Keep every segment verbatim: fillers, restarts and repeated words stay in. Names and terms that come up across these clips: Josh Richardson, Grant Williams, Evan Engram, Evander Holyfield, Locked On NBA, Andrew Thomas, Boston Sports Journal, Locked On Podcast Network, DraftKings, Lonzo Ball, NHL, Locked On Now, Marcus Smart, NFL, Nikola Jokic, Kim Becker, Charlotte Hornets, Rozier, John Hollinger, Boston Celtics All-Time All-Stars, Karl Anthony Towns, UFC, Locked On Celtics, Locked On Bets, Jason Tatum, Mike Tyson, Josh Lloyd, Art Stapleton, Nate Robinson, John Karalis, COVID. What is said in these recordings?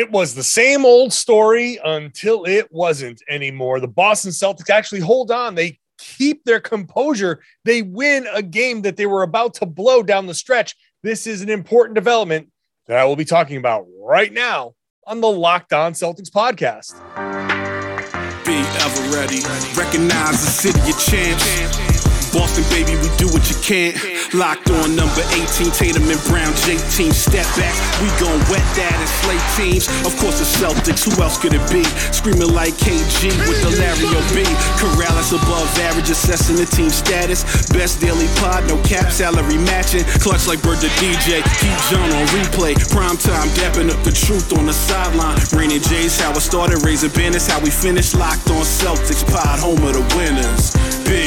It was the same old story until it wasn't anymore. The Boston Celtics actually hold on. They keep their composure. They win a game that they were about to blow down the stretch. This is an important development that I will be talking about right now on the Locked On Celtics podcast. Be ever ready. Recognize the city of champs. Boston, baby, we do what you can. Locked on number eighteen, Tatum and Brown, J-Team. Step back, we gon' wet that and slay teams. Of course, the Celtics, who else could it be? Screaming like K G with the Larry O B. Karalis above average, assessing the team status. Best daily pod, no cap, salary matching. Clutch like Bird the D J, keep John on replay. Primetime, dapping up the truth on the sideline. Raining J's, how it started, raising banners, how we finished. Locked on Celtics pod, home of the winners. B.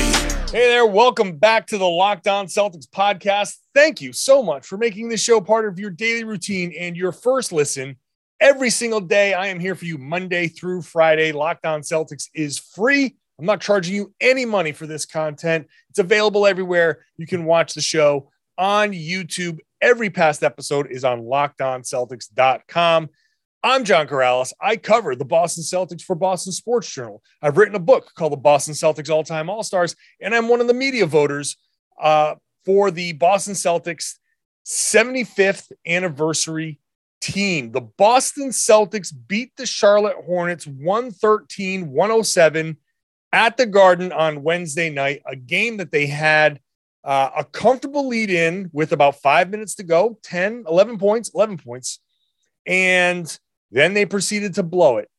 Hey there, welcome back to the Locked On Celtics podcast. Thank you so much for making this show part of your daily routine and your first listen every single day. I am here for you Monday through Friday. Locked On Celtics is free. I'm not charging you any money for this content. It's available everywhere. You can watch the show on YouTube. Every past episode is on locked on celtics dot com. I'm John Karalis. I cover the Boston Celtics for Boston Sports Journal. I've written a book called The Boston Celtics All-Time All-Stars, and I'm one of the media voters uh, for the Boston Celtics seventy-fifth anniversary team. The Boston Celtics beat the Charlotte Hornets one thirteen to one oh seven at the Garden on Wednesday night, a game that they had uh, a comfortable lead in with about five minutes to go, ten, eleven points, eleven points. And then they proceeded to blow it.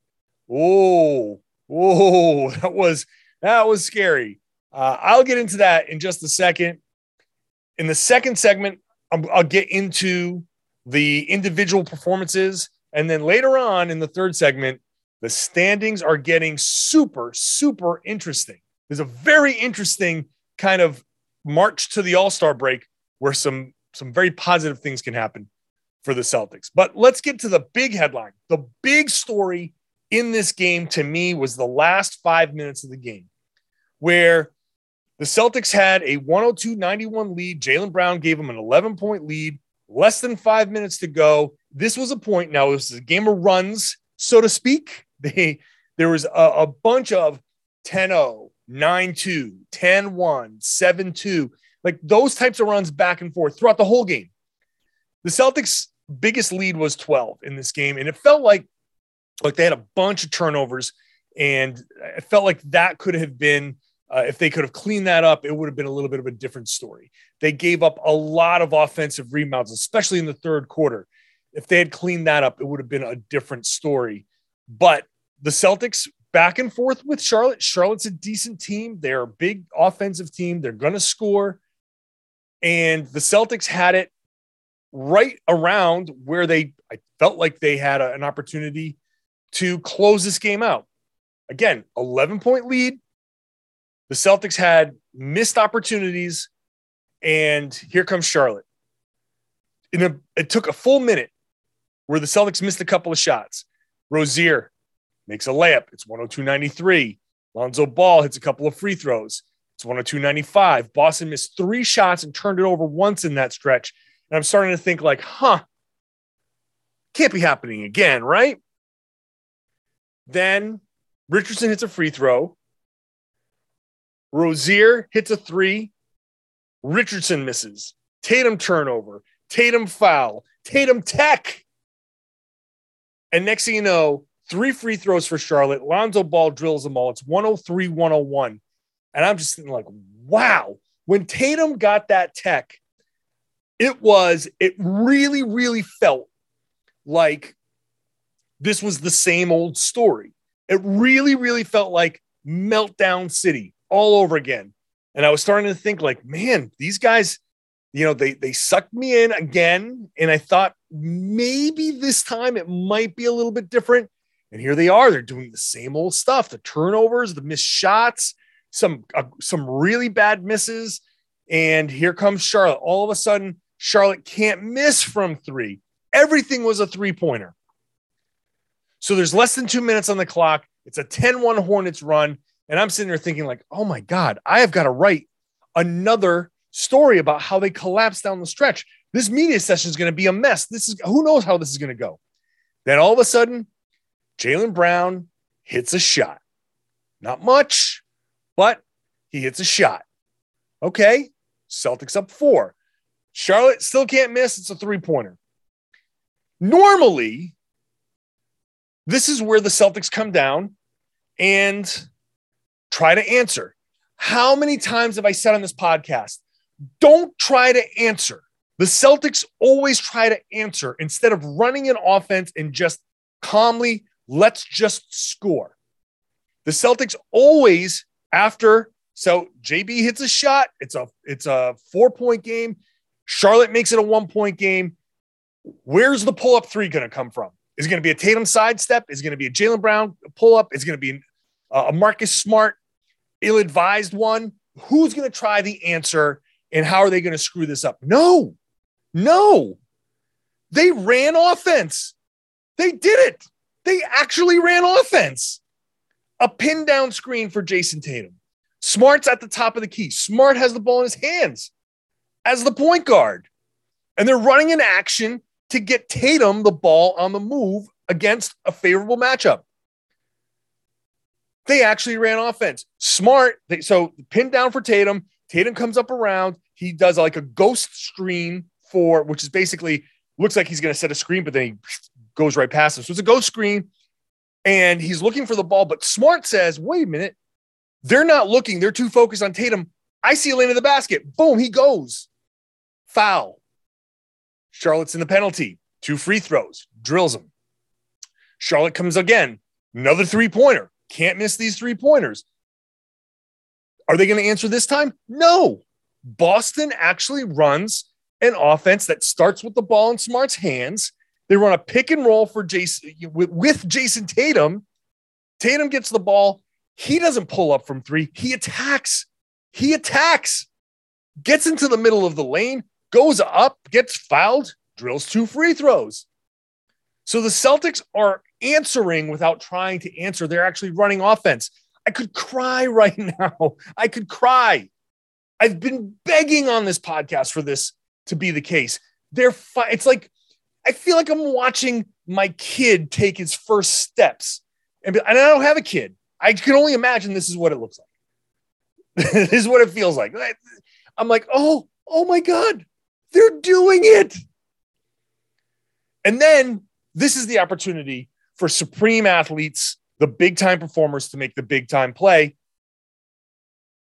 Oh, whoa, that was, that was scary. Uh, I'll get into that in just a second. In the second segment, I'm, I'll get into the individual performances. And then later on in the third segment, the standings are getting super, super interesting. There's a very interesting kind of march to the All-Star break where some, some very positive things can happen for the Celtics. But let's get to the big headline. The big story in this game to me was the last five minutes of the game where the Celtics had a one oh two to ninety-one lead. Jaylen Brown gave them an eleven point lead, less than five minutes to go. This was a point. Now it was a game of runs, so to speak. They, there was a, a bunch of ten oh, nine two, ten one, seven two, like those types of runs back and forth throughout the whole game. The Celtics' biggest lead was twelve in this game, and it felt like, like they had a bunch of turnovers, and it felt like that could have been, uh, if they could have cleaned that up, it would have been a little bit of a different story. They gave up a lot of offensive rebounds, especially in the third quarter. If they had cleaned that up, it would have been a different story. But the Celtics back and forth with Charlotte. Charlotte's a decent team. They're a big offensive team. They're going to score. And the Celtics had it right around where they, I felt like they had a, an opportunity to close this game out. Again, eleven point lead. The Celtics had missed opportunities, and here comes Charlotte. In a, it took a full minute where the Celtics missed a couple of shots. Rozier makes a layup. It's one oh two to ninety-three. Lonzo Ball hits a couple of free throws. It's one oh two to ninety-five. Boston missed three shots and turned it over once in that stretch. And I'm starting to think like, huh, can't be happening again, right? Then Richardson hits a free throw. Rozier hits a three. Richardson misses. Tatum turnover. Tatum foul. Tatum tech. And next thing you know, three free throws for Charlotte. Lonzo Ball drills them all. It's one oh three to one oh one. And I'm just sitting like, wow. When Tatum got that tech, It was, it really, really felt like this was the same old story. It really, really felt like meltdown city all over again. And I was starting to think like, man, these guys, you know, they, they sucked me in again. And I thought maybe this time it might be a little bit different. And here they are. They're doing the same old stuff, the turnovers, the missed shots, some, uh, some really bad misses. And here comes Charlotte. All of a sudden, Charlotte can't miss from three. Everything was a three-pointer. So there's less than two minutes on the clock. It's a ten one Hornets run. And I'm sitting there thinking like, oh my God, I have got to write another story about how they collapsed down the stretch. This media session is going to be a mess. This is, who knows how this is going to go. Then all of a sudden, Jaylen Brown hits a shot. Not much, but he hits a shot. Okay, Celtics up four. Charlotte still can't miss. It's a three-pointer. Normally, this is where the Celtics come down and try to answer. How many times have I said on this podcast, don't try to answer. The Celtics always try to answer instead of running an offense and just calmly, let's just score. The Celtics always after, so J B hits a shot. It's a, it's a four-point game. Charlotte makes it a one-point game. Where's the pull-up three going to come from? Is it going to be a Tatum sidestep? Is it going to be a Jaylen Brown pull-up? Is it going to be a Marcus Smart ill-advised one? Who's going to try the answer, and how are they going to screw this up? No, no. They ran offense. They did it. They actually ran offense. A pin-down screen for Jason Tatum. Smart's at the top of the key. Smart has the ball in his hands as the point guard. And they're running an action to get Tatum the ball on the move against a favorable matchup. They actually ran offense. Smart, they, so pinned down for Tatum. Tatum comes up around. He does like a ghost screen for, which is basically, looks like he's going to set a screen, but then he goes right past him. So it's a ghost screen, and he's looking for the ball. But Smart says, wait a minute. They're not looking. They're too focused on Tatum. I see a lane in the basket. Boom, he goes. Foul. Charlotte's in the penalty. Two free throws. Drills him. Charlotte comes again. Another three-pointer. Can't miss these three-pointers. Are they going to answer this time? No. Boston actually runs an offense that starts with the ball in Smart's hands. They run a pick and roll for Jason with Jason Tatum. Tatum gets the ball. He doesn't pull up from three. He attacks. He attacks. Gets into the middle of the lane, goes up, gets fouled, drills two free throws. So the Celtics are answering without trying to answer. They're actually running offense. I could cry right now. I could cry. I've been begging on this podcast for this to be the case. They're fi- it's like, I feel like I'm watching my kid take his first steps. And, be- and I don't have a kid. I can only imagine this is what it looks like. This is what it feels like. I'm like, oh, oh my God, they're doing it. And then this is the opportunity for supreme athletes, the big-time performers, to make the big-time play.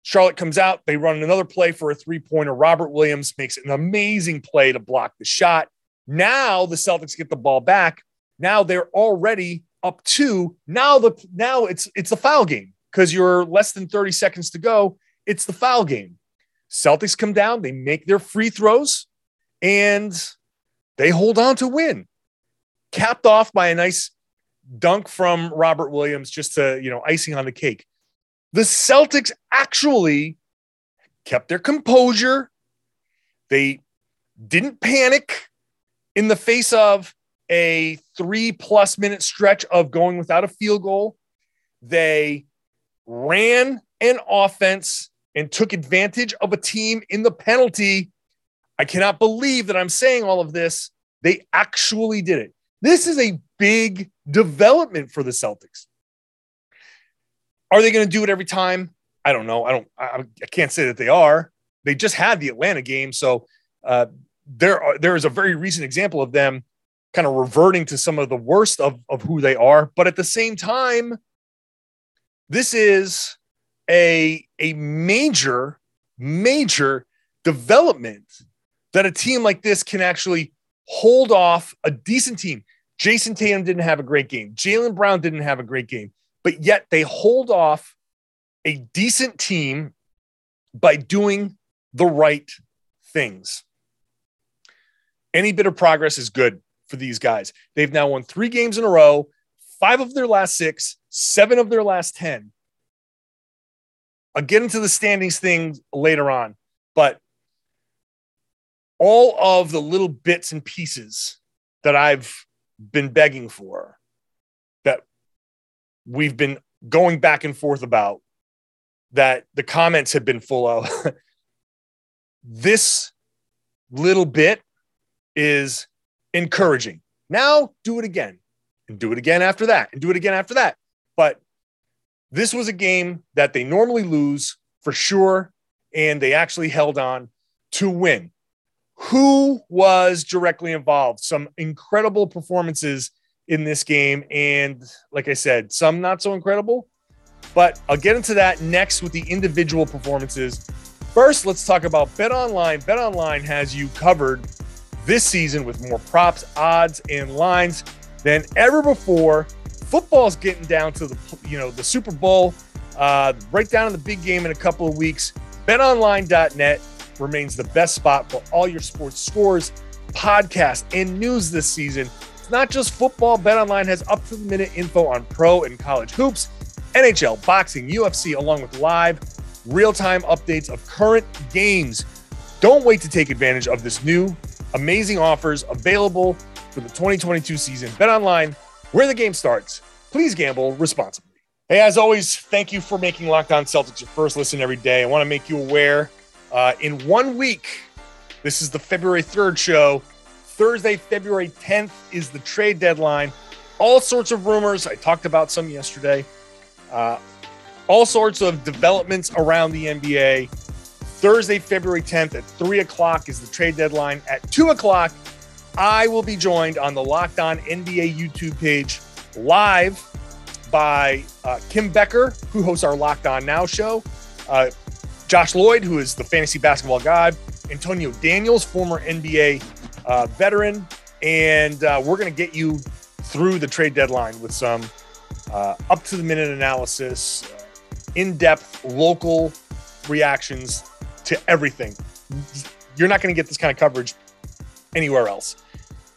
Charlotte comes out. They run another play for a three-pointer. Robert Williams makes an amazing play to block the shot. Now the Celtics get the ball back. Now they're already up two. Now the now it's it's the foul game because you're less than thirty seconds to go. It's the foul game. Celtics come down. They make their free throws, and they hold on to win. Capped off by a nice dunk from Robert Williams, just to, you know, icing on the cake. The Celtics actually kept their composure. They didn't panic in the face of a three plus minute stretch of going without a field goal. They ran an offense and took advantage of a team in the penalty. I cannot believe that I'm saying all of this. They actually did it. This is a big development for the Celtics. Are they going to do it every time? I don't know. I don't. I, I can't say that they are. They just had the Atlanta game, so uh, there are, there is a very recent example of them kind of reverting to some of the worst of of who they are. But at the same time, this is a a major major development that a team like this can actually hold off a decent team. Jason Tatum didn't have a great game. Jaylen Brown didn't have a great game. But yet they hold off a decent team by doing the right things. Any bit of progress is good for these guys. They've now won three games in a row, five of their last six, seven of their last ten. I'll get into the standings thing later on, but all of the little bits and pieces that I've been begging for, that we've been going back and forth about, that the comments have been full of. This little bit is encouraging. Now do it again. and do it again after that and do it again after that. But this was a game that they normally lose for sure, and they actually held on to win. Who was directly involved? Some incredible performances in this game, and like I said, some not so incredible, but I'll get into that next with the individual performances. First, let's talk about BetOnline. BetOnline has you covered this season with more props, odds, and lines than ever before. Football's getting down to the, you know, the Super Bowl, uh, right down to the big game in a couple of weeks. bet online dot net remains the best spot for all your sports scores, podcasts, and news this season. It's not just football. BetOnline has up-to-the-minute info on pro and college hoops, N H L, boxing, U F C, along with live, real-time updates of current games. Don't wait to take advantage of this new, amazing offers available for the twenty twenty-two season. BetOnline, where the game starts. Please gamble responsibly. Hey, as always, thank you for making Locked On Celtics your first listen every day. I want to make you aware, uh, in one week, this is the February third show. Thursday, February tenth is the trade deadline. All sorts of rumors. I talked about some yesterday. Uh, all sorts of developments around the N B A. Thursday, February tenth at three o'clock is the trade deadline. At two o'clock, I will be joined on the Locked On N B A YouTube page live by uh, Kim Becker, who hosts our Locked On Now show, uh, Josh Lloyd, who is the fantasy basketball guy, Antonio Daniels, former N B A uh, veteran, and uh, we're going to get you through the trade deadline with some uh, up-to-the-minute analysis, in-depth, local reactions to everything. You're not going to get this kind of coverage anywhere else.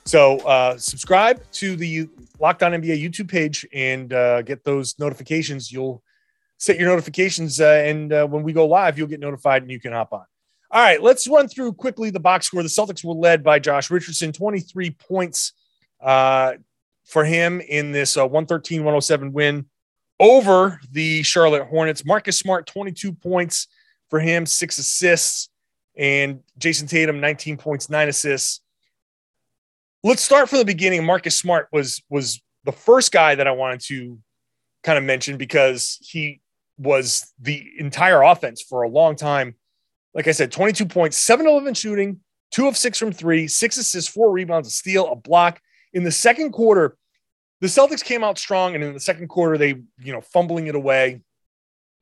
So uh, subscribe to the Locked On N B A YouTube page and uh, get those notifications. You'll set your notifications, uh, and uh, when we go live, you'll get notified and you can hop on. All right, let's run through quickly the box score. The Celtics were led by Josh Richardson, twenty-three points uh, for him in this uh, one thirteen one oh seven win over the Charlotte Hornets. Marcus Smart, twenty-two points for him, six assists, and Jason Tatum, nineteen points, nine assists. Let's start from the beginning. Marcus Smart was was the first guy that I wanted to kind of mention because he was the entire offense for a long time. Like I said, twenty-two points, seven of eleven shooting, two of six from three, six assists, four rebounds, a steal, a block. In the second quarter, the Celtics came out strong, and in the second quarter, they, you know, fumbling it away.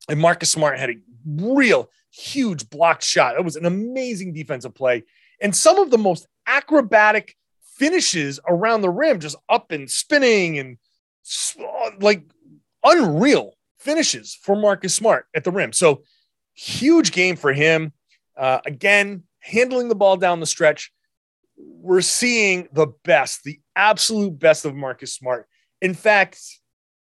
And Marcus Smart had a real huge blocked shot. It was an amazing defensive play. And some of the most acrobatic finishes around the rim, just up and spinning and like unreal finishes for Marcus Smart at the rim. So huge game for him. Uh, again, handling the ball down the stretch. We're seeing the best, the absolute best of Marcus Smart. In fact,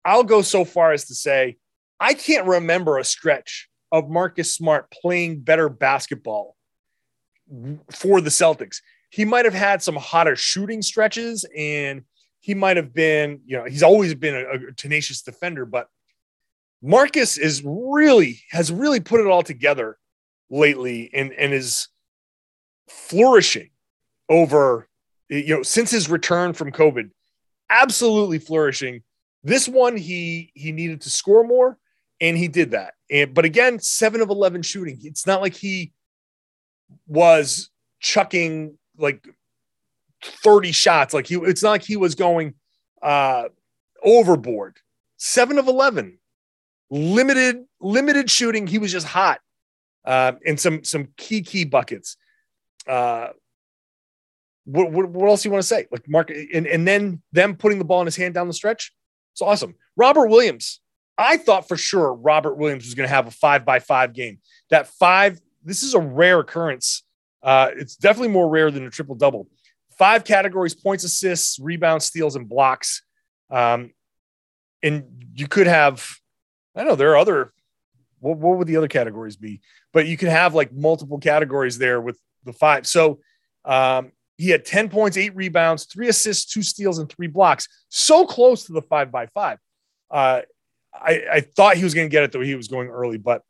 I'll go so far as to say, I can't remember a stretch of Marcus Smart playing better basketball for the Celtics. He might have had some hotter shooting stretches, and he might have been, you know, he's always been a, a tenacious defender, but Marcus is really, has really put it all together lately and, and is flourishing over, you know, since his return from COVID, absolutely flourishing. This one, he, he needed to score more, and he did that. And, but again, seven of eleven shooting. It's not like he was chucking like thirty shots. Like he, it's not like he was going uh, overboard. Seven of eleven, limited, limited shooting. He was just hot. Uh, and some, some key, key buckets. Uh, what, what, what else do you want to say? Like Mark, and, and then them putting the ball in his hand down the stretch. It's awesome. Robert Williams. I thought for sure Robert Williams was going to have a five by five game. That five, this is a rare occurrence. Uh, it's definitely more rare than a triple double. Five categories: points, assists, rebounds, steals, and blocks. Um, and you could have, I don't know, there are other, what, what would the other categories be? But you could have like multiple categories there with the five. So um, he had ten points, eight rebounds, three assists, two steals, and three blocks. So close to the five by five. Uh, I, I thought he was going to get it the way he was going early, but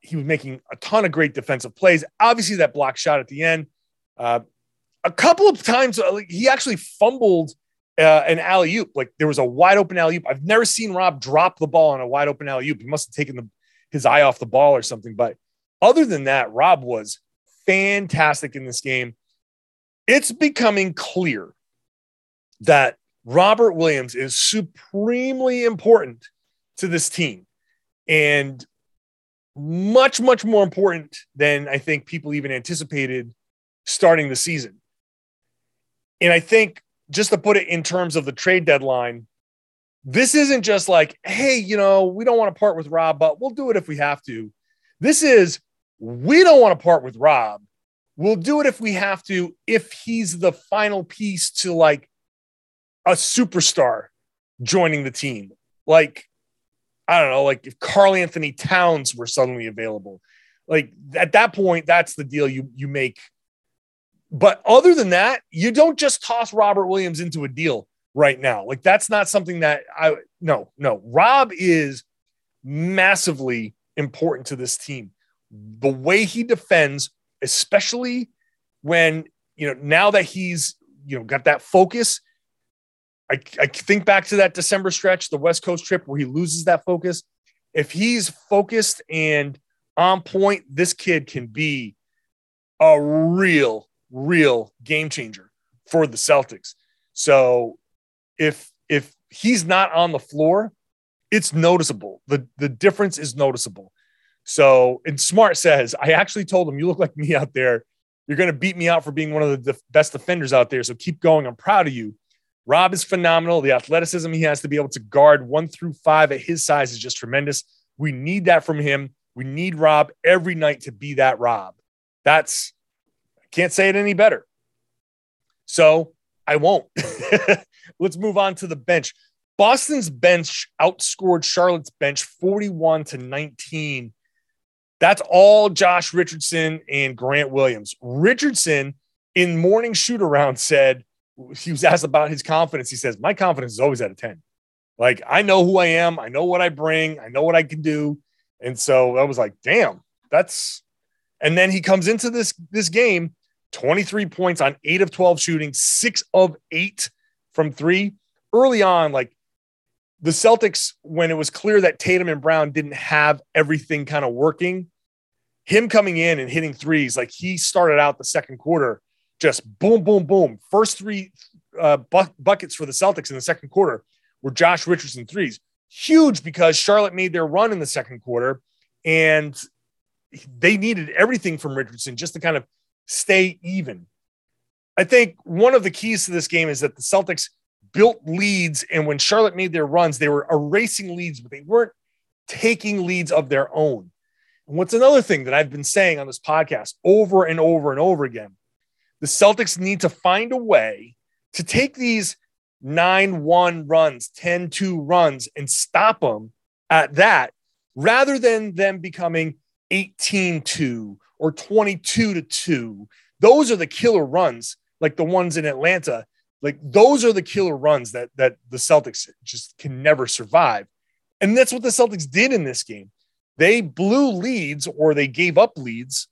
he was making a ton of great defensive plays. Obviously, that block shot at the end. Uh, a couple of times, uh, he actually fumbled uh, an alley-oop. Like, there was a wide open alley-oop. I've never seen Rob drop the ball on a wide open alley-oop. He must've taken the, his eye off the ball or something. But other than that, Rob was fantastic in this game. It's becoming clear that Robert Williams is supremely important to this team, and much, much more important than I think people even anticipated starting the season. And I think, just to put it in terms of the trade deadline, this isn't just like, hey, you know, we don't want to part with Rob, but we'll do it if we have to. This is, we don't want to part with Rob. We'll do it if we have to, if he's the final piece to like a superstar joining the team. Like, I don't know, like if Karl Anthony Towns were suddenly available, like at that point, that's the deal you, you make. But other than that, you don't just toss Robert Williams into a deal right now. Like, that's not something that I, no, no. Rob is massively important to this team. The way he defends, especially when, you know, now that he's, you know, got that focus. I, I think back to that December stretch, the West Coast trip where he loses that focus. If he's focused and on point, this kid can be a real, real game changer for the Celtics. So if, if he's not on the floor, it's noticeable. The, the difference is noticeable. So, and Smart says, I actually told him, you look like me out there. You're going to beat me out for being one of the def- best defenders out there. So keep going. I'm proud of you. Rob is phenomenal. The athleticism he has to be able to guard one through five at his size is just tremendous. We need that from him. We need Rob every night to be that Rob. That's, I can't say it any better. So I won't. Let's move on to the bench. Boston's bench outscored Charlotte's bench forty-one to nineteen. That's all Josh Richardson and Grant Williams. Richardson in morning shoot around said, he was asked about his confidence. He says, my confidence is always at a ten. Like, I know who I am. I know what I bring. I know what I can do. And so I was like, damn, that's, and then he comes into this, this game, twenty-three points on eight of twelve shooting, six of eight from three. Early on, like the Celtics, when it was clear that Tatum and Brown didn't have everything kind of working, him coming in and hitting threes, like he started out the second quarter just boom, boom, boom. First three uh, bu- buckets for the Celtics in the second quarter were Josh Richardson threes. Huge, because Charlotte made their run in the second quarter, and they needed everything from Richardson just to kind of stay even. I think one of the keys to this game is that the Celtics built leads, and when Charlotte made their runs, they were erasing leads, but they weren't taking leads of their own. And what's another thing that I've been saying on this podcast over and over and over again? The Celtics need to find a way to take these nine one runs, ten two runs, and stop them at that, rather than them becoming eighteen two or twenty-two to two. Those are the killer runs, like the ones in Atlanta. Like, those are the killer runs that, that the Celtics just can never survive. And that's what the Celtics did in this game. They blew leads, or they gave up leads,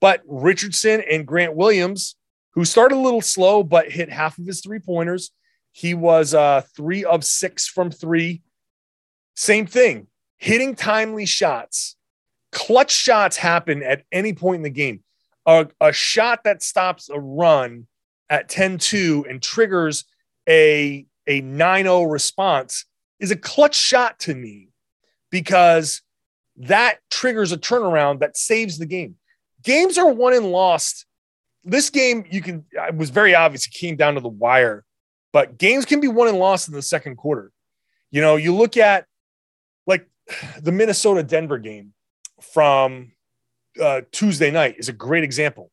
but Richardson and Grant Williams, who started a little slow, but hit half of his three pointers. He was uh, three of six from three. Same thing, hitting timely shots. Clutch shots happen at any point in the game. A, a shot that stops a run at ten two and triggers a, a nine oh response is a clutch shot to me, because that triggers a turnaround that saves the game. Games are won and lost. This game, you can, it was very obvious. It came down to the wire, but games can be won and lost in the second quarter. You know, you look at like the Minnesota Denver game from uh, Tuesday night is a great example,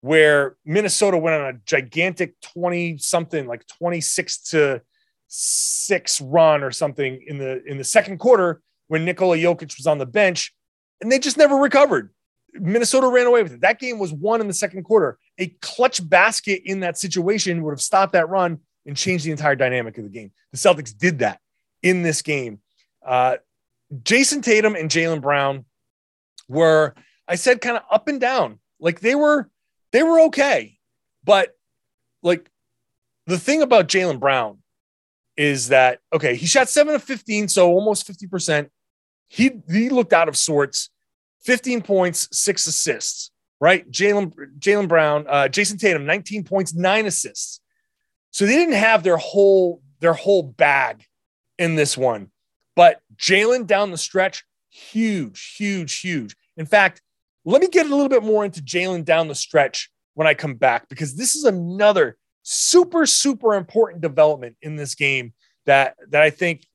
where Minnesota went on a gigantic twenty something, like twenty-six to six run or something in the, in the second quarter when Nikola Jokic was on the bench, and they just never recovered. Minnesota ran away with it. That game was won in the second quarter. A clutch basket in that situation would have stopped that run and changed the entire dynamic of the game. The Celtics did that in this game. Uh, Jason Tatum and Jaylen Brown were, I said, kind of up and down. Like, they were, they were okay. But like, the thing about Jaylen Brown is that, okay, he shot seven of fifteen, so almost fifty percent. He, he looked out of sorts, fifteen points, six assists, right? Jaylen, Jaylen Brown, uh, Jason Tatum, nineteen points, nine assists. So they didn't have their whole, their whole bag in this one, but Jaylen down the stretch, huge, huge, huge. In fact, let me get a little bit more into Jaylen down the stretch when I come back, because this is another super, super important development in this game that, that I think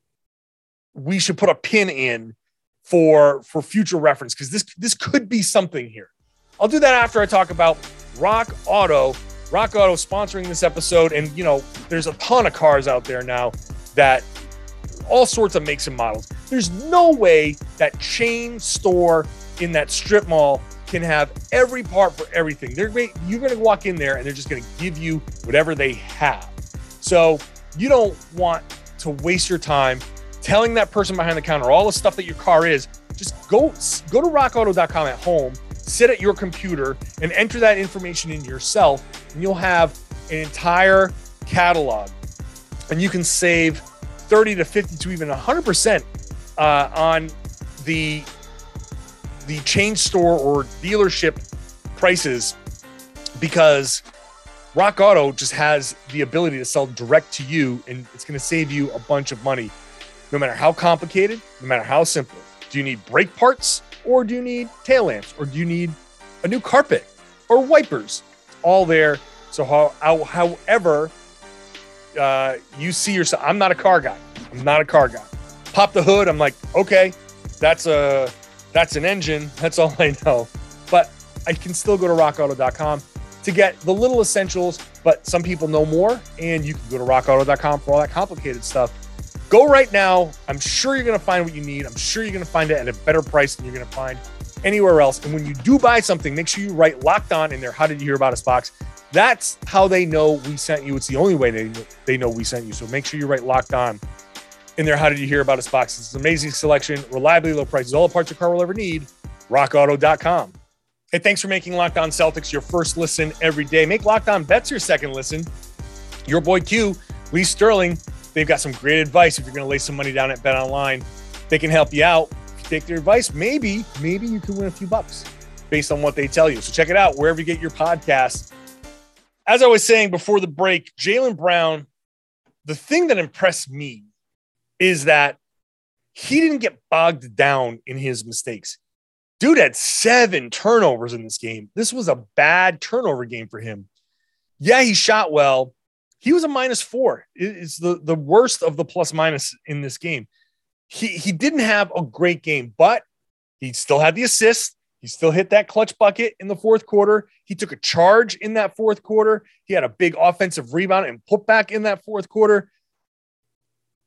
we should put a pin in for, for future reference, because this, this could be something here. I'll do that after I talk about Rock Auto. Rock Auto sponsoring this episode. And, you know, there's a ton of cars out there now that all sorts of makes and models. There's no way that chain store in that strip mall can have every part for everything. They're great. You're going to walk in there and they're just going to give you whatever they have. So you don't want to waste your time telling that person behind the counter all the stuff that your car is. Just go, go to rock auto dot com at home, sit at your computer and enter that information in yourself, and you'll have an entire catalog, and you can save thirty to fifty to even one hundred percent uh, on the the chain store or dealership prices, because Rock Auto just has the ability to sell direct to you, and it's going to save you a bunch of money, no matter how complicated, no matter how simple. Do you need brake parts, or do you need tail lamps, or do you need a new carpet or wipers? It's all there. So how, how, however uh, you see yourself, I'm not a car guy. I'm not a car guy. Pop the hood, I'm like, okay, that's a... That's an engine. That's all I know. But I can still go to rock auto dot com to get the little essentials, but some people know more, and you can go to rock auto dot com for all that complicated stuff. Go right now. I'm sure you're going to find what you need. I'm sure you're going to find it at a better price than you're going to find anywhere else. And when you do buy something, make sure you write Locked On in there. How did you hear about us box? That's how they know we sent you. It's the only way they know, they know we sent you. So make sure you write Locked On in there. How did you hear about us box? It's an amazing selection, reliably low prices, all the parts your car will ever need. rock auto dot com. Hey, thanks for making Locked On Celtics your first listen every day. Make Locked On Bets your second listen. Your boy Q, Lee Sterling, they've got some great advice. If you're going to lay some money down at BetOnline, they can help you out. If you take their advice, maybe, maybe you can win a few bucks based on what they tell you. So check it out wherever you get your podcast. As I was saying before the break, Jaylen Brown, the thing that impressed me is that he didn't get bogged down in his mistakes. Dude had seven turnovers in this game. This was a bad turnover game for him. Yeah, he shot well. He was a minus four. It's the, the worst of the plus minus in this game. He, he didn't have a great game, but he still had the assist. He still hit that clutch bucket in the fourth quarter. He took a charge in that fourth quarter. He had a big offensive rebound and put back in that fourth quarter.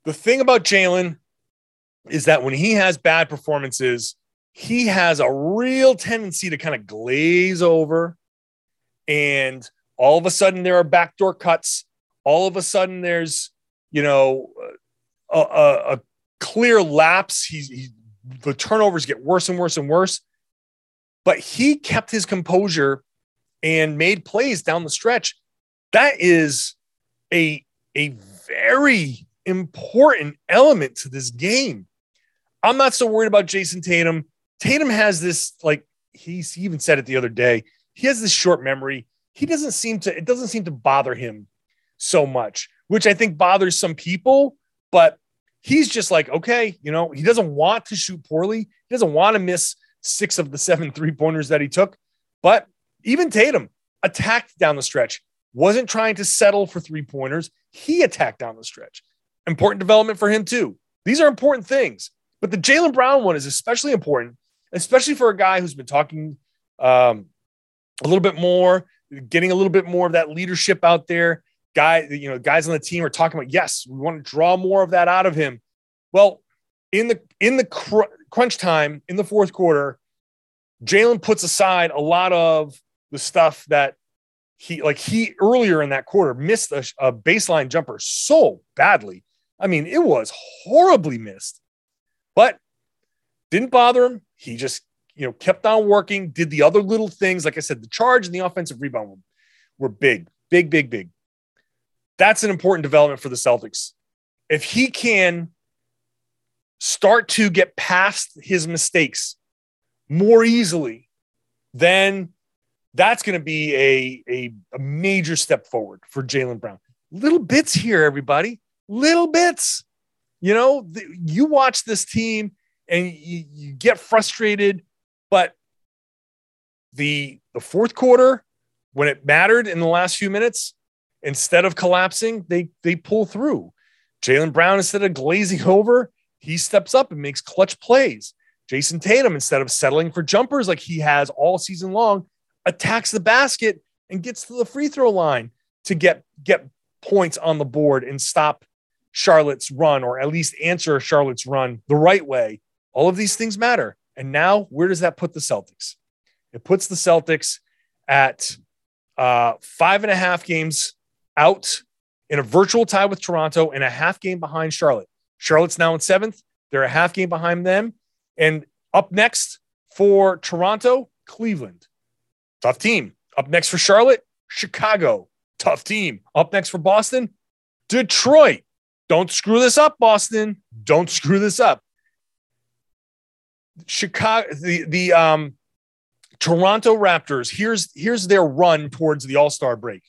The thing about Jaylen is that when he has bad performances, he has a real tendency to kind of glaze over, and all of a sudden there are backdoor cuts. All of a sudden there's, you know, a, a, a clear lapse. He's, he, the turnovers get worse and worse and worse, but he kept his composure and made plays down the stretch. That is a, a very important element to this game. I'm not so worried about Jason Tatum. Tatum has this, like he even said it the other day, he has this short memory. He doesn't seem to, it doesn't seem to bother him so much, which I think bothers some people, but he's just like, okay, you know, he doesn't want to shoot poorly. He doesn't want to miss six of the seven three-pointers that he took, but even Tatum attacked down the stretch, wasn't trying to settle for three-pointers. He attacked down the stretch. Important development for him too. These are important things, but the Jaylen Brown one is especially important, especially for a guy who's been talking um, a little bit more, getting a little bit more of that leadership out there. Guy, you know, guys on the team are talking about, yes, we want to draw more of that out of him. Well, in the in the cr- crunch time in the fourth quarter, Jaylen puts aside a lot of the stuff that he like he earlier in that quarter missed a, a baseline jumper so badly. I mean, it was horribly missed, but didn't bother him. He just, you know, kept on working, did the other little things. Like I said, the charge and the offensive rebound were big, big, big, big. That's an important development for the Celtics. if he can start to get past his mistakes more easily, then that's going to be a, a, a major step forward for Jaylen Brown. Little bits here, everybody. Little bits. You know, th- you watch this team and you, you get frustrated, but the the fourth quarter, when it mattered in the last few minutes, instead of collapsing, they they pull through. Jaylen Brown, instead of glazing over, he steps up and makes clutch plays. Jason Tatum, instead of settling for jumpers like he has all season long, attacks the basket and gets to the free throw line to get get points on the board and stop Charlotte's run, or at least answer Charlotte's run the right way. All of these things matter. And now, where does that put the Celtics? It puts the Celtics at uh, five and a half games out in a virtual tie with Toronto and a half game behind Charlotte. Charlotte's now in seventh. They're a half game behind them. And up next for Toronto, Cleveland. Tough team. Up next for Charlotte, Chicago. Tough team. Up next for Boston, Detroit. Don't screw this up, Boston. Don't screw this up. Chicago, the the um, Toronto Raptors, here's, here's their run towards the All-Star break.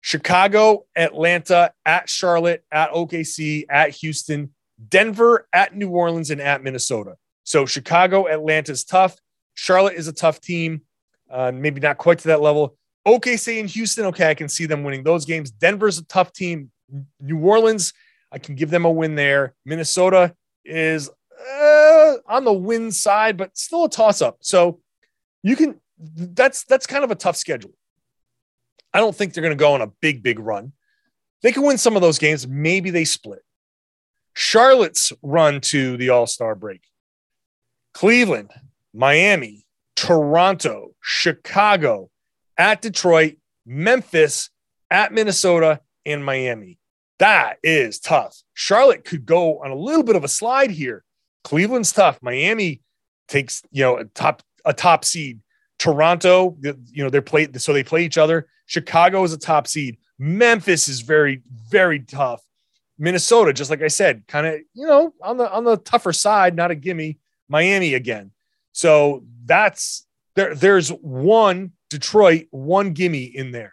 Chicago, Atlanta, at Charlotte, at O K C, at Houston, Denver, at New Orleans, and at Minnesota. So Chicago, Atlanta is tough. Charlotte is a tough team. Uh, maybe not quite to that level. O K C and Houston, okay, I can see them winning those games. Denver's a tough team. New Orleans, I can give them a win there. Minnesota is uh, on the win side, but still a toss-up. So you can that's that's kind of a tough schedule. I don't think they're going to go on a big, big run. They can win some of those games. Maybe they split. Charlotte's run to the All-Star break. Cleveland, Miami, Toronto, Chicago, at Detroit, Memphis, at Minnesota, and Miami. That is tough. Charlotte could go on a little bit of a slide here. Cleveland's tough. Miami takes, you know, a top a top seed. Toronto, you know, they're played, so they play each other. Chicago is a top seed. Memphis is very, very tough. Minnesota, just like I said, kind of, you know, on the on the tougher side, not a gimme. Miami again. So that's there. There's one Detroit, one gimme in there.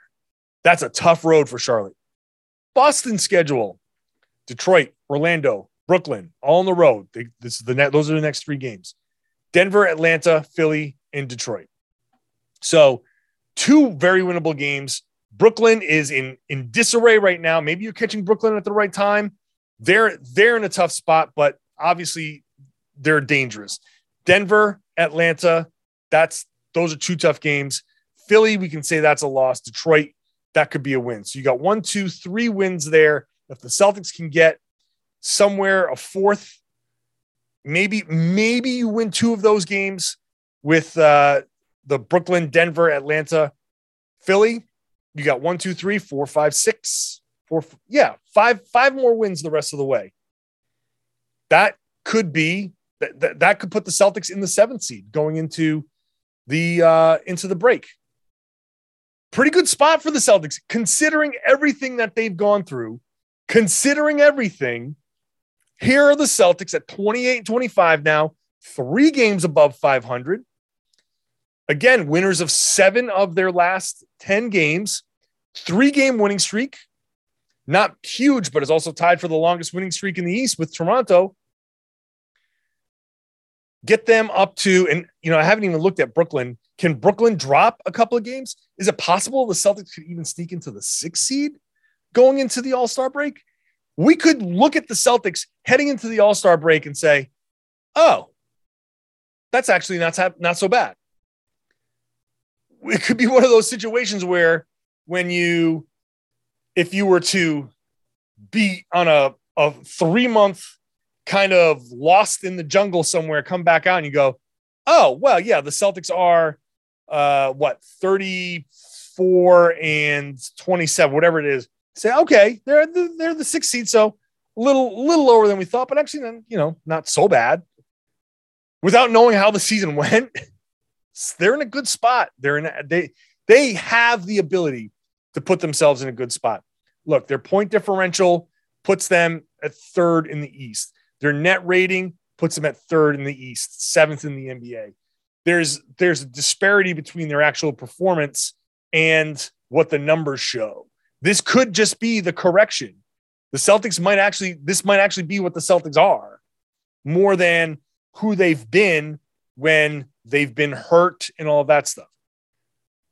That's a tough road for Charlotte. Boston schedule: Detroit, Orlando, Brooklyn, all on the road. They, this is the net. Those are the next three games: Denver, Atlanta, Philly, and Detroit. So two very winnable games. Brooklyn is in, in disarray right now. Maybe you're catching Brooklyn at the right time. They're, they're in a tough spot, but obviously they're dangerous. Denver, Atlanta, that's those are two tough games. Philly, we can say that's a loss. Detroit, that could be a win. So you got one, two, three wins there. If the Celtics can get somewhere a fourth, maybe, maybe you win two of those games with uh, the Brooklyn, Denver, Atlanta, Philly. You got one, two, three, four, five, six, four, yeah, five, five more wins the rest of the way. That could be that. Th- that could put the Celtics in the seventh seed going into the uh, into the break. Pretty good spot for the Celtics, considering everything that they've gone through. Considering everything, here are the Celtics at twenty-eight and twenty-five now, three games above five hundred. Again, winners of seven of their last ten games, three-game winning streak. Not huge, but is also tied for the longest winning streak in the East with Toronto. Get them up to, and, you know, I haven't even looked at Brooklyn. Can Brooklyn drop a couple of games? Is it possible the Celtics could even sneak into the sixth seed going into the All-Star break? We could look at the Celtics heading into the All-Star break and say, oh, that's actually not, not so bad. It could be one of those situations where when you, if you were to be on a, a three month kind of lost in the jungle somewhere, come back out and you go, oh, well, yeah, the Celtics are uh, what, thirty-four and twenty-seven, whatever it is. Say, okay, they're the, they're the sixth seed. So a little, little lower than we thought, but actually, you know, not so bad. Without knowing how the season went, they're in a good spot. They're in a, they they have the ability to put themselves in a good spot. Look, their point differential puts them at third in the East. Their net rating puts them at third in the East, seventh in the N B A. There's there's a disparity between their actual performance and what the numbers show. This could just be the correction. The Celtics might actually, this might actually be what the Celtics are, more than who they've been when they've been hurt and all that stuff.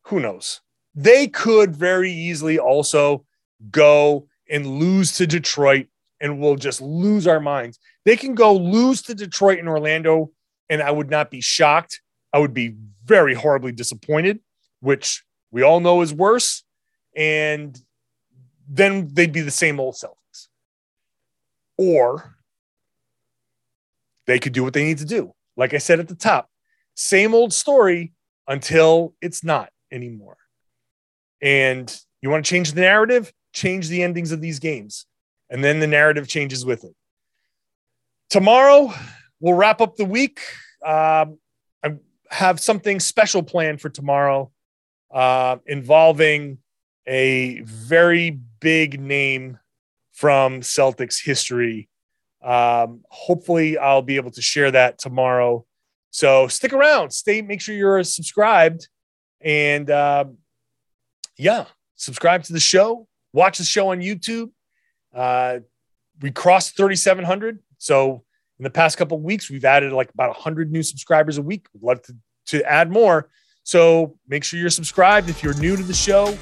Who knows? They could very easily also go and lose to Detroit, and we'll just lose our minds. They can go lose to Detroit and Orlando, and I would not be shocked. I would be very horribly disappointed, which we all know is worse. And then they'd be the same old Celtics. Or they could do what they need to do. Like I said at the top, same old story until it's not anymore. And you want to change the narrative? Change the endings of these games. And then the narrative changes with it. Tomorrow, we'll wrap up the week. Um, I have something special planned for tomorrow uh, involving a very big name from Celtics history. Um, hopefully, I'll be able to share that tomorrow. So stick around. Stay. Make sure you're subscribed. And uh, yeah, subscribe to the show. Watch the show on YouTube. Uh, we crossed thirty-seven hundred. So in the past couple of weeks, we've added like about one hundred new subscribers a week. We'd love to, to add more. So make sure you're subscribed. If you're new to the show,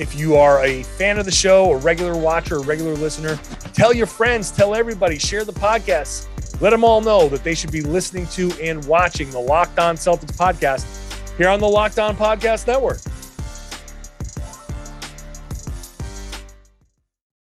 if you are a fan of the show, a regular watcher, a regular listener, tell your friends, tell everybody, share the podcast. Let them all know that they should be listening to and watching the Locked On Celtics podcast here on the Locked On Podcast Network.